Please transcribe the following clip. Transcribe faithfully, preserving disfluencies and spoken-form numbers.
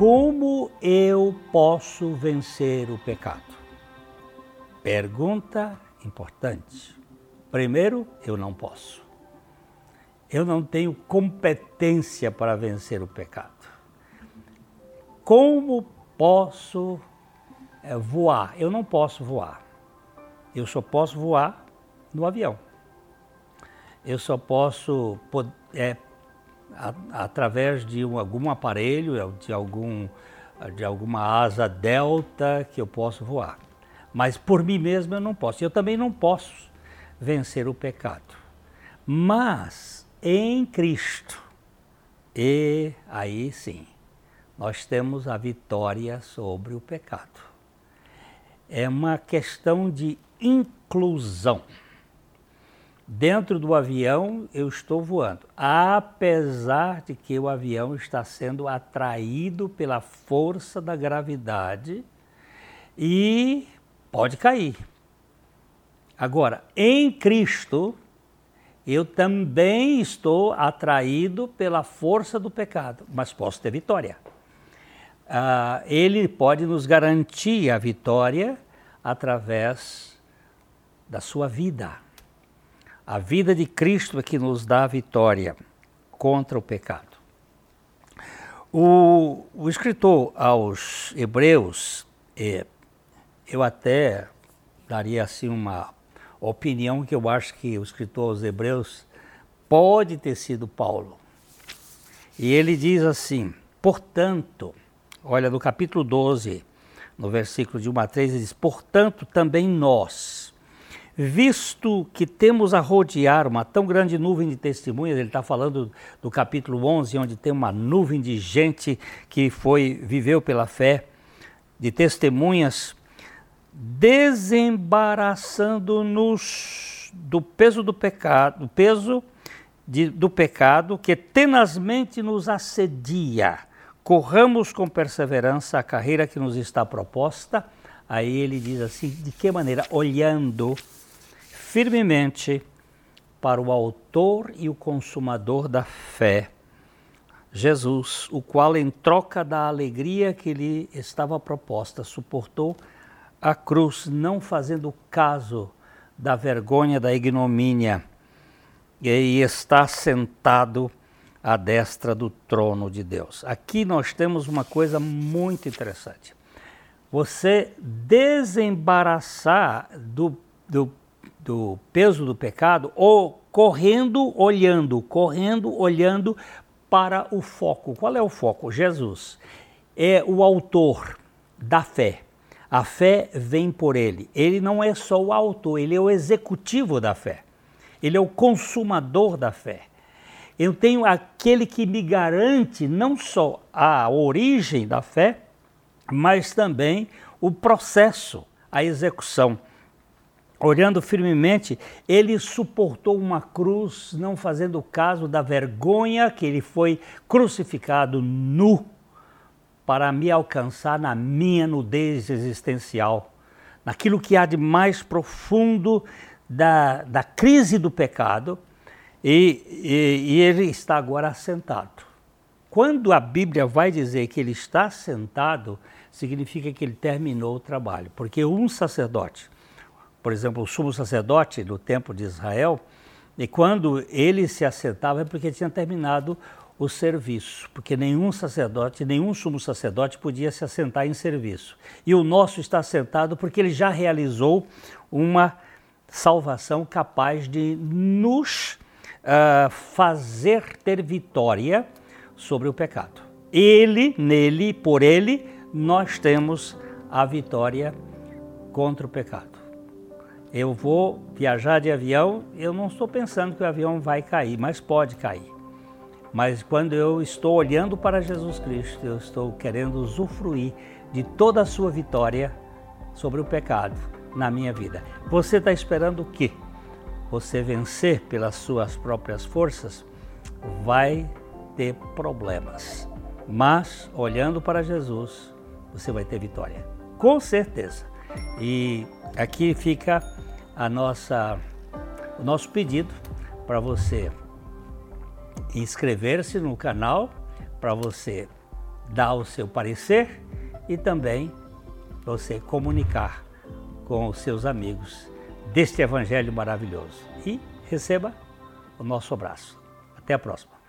Como eu posso vencer o pecado? Pergunta importante. Primeiro, eu não posso. Eu não tenho competência para vencer o pecado. Como posso voar? Eu não posso voar. Eu só posso voar no avião. Eu só posso, é, através de um, algum aparelho, de, algum, de alguma asa delta que eu posso voar. Mas por mim mesmo eu não posso. Eu também não posso vencer o pecado. Mas em Cristo, e aí sim, nós temos a vitória sobre o pecado. É uma questão de inclusão. Dentro do avião eu estou voando, apesar de que o avião está sendo atraído pela força da gravidade e pode cair. Agora, em Cristo, eu também estou atraído pela força do pecado, mas posso ter vitória. Ah, ele pode nos garantir a vitória através da sua vida. A vida de Cristo é que nos dá a vitória contra o pecado. O, o escritor aos Hebreus, eh, eu até daria assim uma opinião que eu acho que o escritor aos Hebreus pode ter sido Paulo. E ele diz assim, portanto, olha no capítulo doze, no versículo de um a três, ele diz, portanto também nós, visto que temos a rodear uma tão grande nuvem de testemunhas, ele está falando do capítulo onze, onde tem uma nuvem de gente que foi, viveu pela fé, de testemunhas, desembaraçando-nos do peso do pecado, do peso de, do pecado que tenazmente nos assedia. Corramos com perseverança a carreira que nos está proposta. Aí ele diz assim, de que maneira? Olhando firmemente para o autor e o consumador da fé, Jesus, o qual em troca da alegria que lhe estava proposta, suportou a cruz, não fazendo caso da vergonha, da ignomínia, e está sentado à destra do trono de Deus. Aqui nós temos uma coisa muito interessante. Você desembaraçar do, do do peso do pecado, ou correndo, olhando, correndo, olhando para o foco. Qual é o foco? Jesus é o autor da fé. A fé vem por ele. Ele não é só o autor, ele é o executivo da fé. Ele é o consumador da fé. Eu tenho aquele que me garante não só a origem da fé, mas também o processo, a execução. Olhando firmemente, ele suportou uma cruz, não fazendo caso da vergonha que ele foi crucificado nu para me alcançar na minha nudez existencial, naquilo que há de mais profundo da, da crise do pecado, e, e, e ele está agora sentado. Quando a Bíblia vai dizer que ele está sentado, significa que ele terminou o trabalho, porque um sacerdote, por exemplo, o sumo sacerdote do tempo de Israel, e quando ele se assentava é porque tinha terminado o serviço, porque nenhum sacerdote, nenhum sumo sacerdote podia se assentar em serviço. E o nosso está sentado porque ele já realizou uma salvação capaz de nos uh, fazer ter vitória sobre o pecado. Ele, nele, por ele, nós temos a vitória contra o pecado. Eu vou viajar de avião, eu não estou pensando que o avião vai cair, mas pode cair. Mas quando eu estou olhando para Jesus Cristo, eu estou querendo usufruir de toda a sua vitória sobre o pecado na minha vida. Você está esperando o quê? Você vencer pelas suas próprias forças? Vai ter problemas. Mas olhando para Jesus, você vai ter vitória. Com certeza. E aqui fica a nossa, o nosso pedido para você inscrever-se no canal, para você dar o seu parecer e também você comunicar com os seus amigos deste evangelho maravilhoso. E receba o nosso abraço. Até a próxima.